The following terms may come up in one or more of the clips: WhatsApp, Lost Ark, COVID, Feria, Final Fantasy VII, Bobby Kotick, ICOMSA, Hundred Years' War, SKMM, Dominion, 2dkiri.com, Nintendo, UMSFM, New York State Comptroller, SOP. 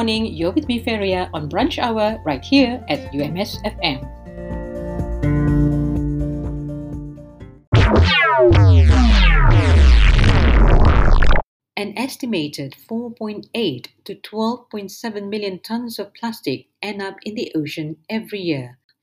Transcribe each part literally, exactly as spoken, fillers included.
morning, you're with me, Feria, on Brunch Hour right here at U M S F M. An estimated four point eight to twelve point seven million tons of plastic end up in the ocean every year.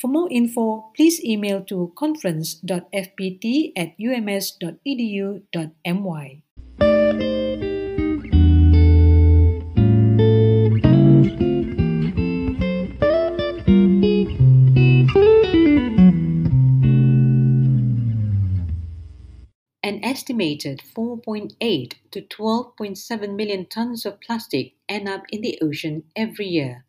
For more info, please email to conference dot f p t at u m s dot e d u dot m y. An estimated four point eight to twelve point seven million tons of plastic end up in the ocean every year.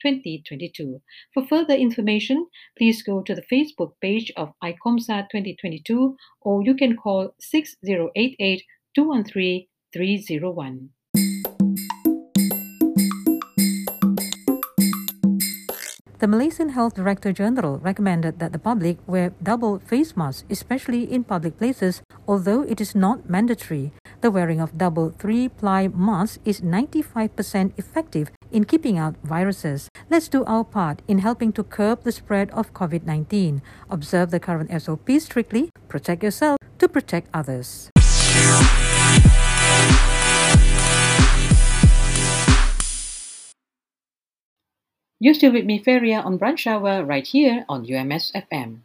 twenty twenty-two. For further information, please go to the Facebook page of ICOMSA twenty twenty-two, or you can call six zero eight eight, two one three, three zero one. The Malaysian Health Director General recommended that the public wear double face masks, especially in public places, although it is not mandatory. The wearing of double three-ply masks is ninety-five percent effective in keeping out viruses. Let's do our part in helping to curb the spread of COVID nineteen. Observe the current S O P strictly. Protect yourself to protect others. You're still with me, Feria, on Brunch Hour right here on U M S F M.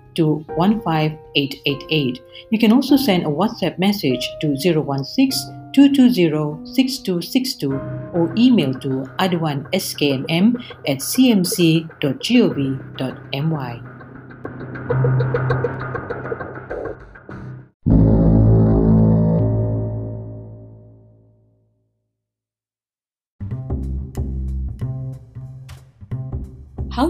to one five eight eight eight. You can also send a WhatsApp message to zero one six, two two zero, six two six two or email to aduan S K M M at c m c dot gov dot m y. How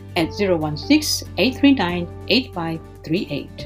at zero one six, eight three nine, eight five three eight.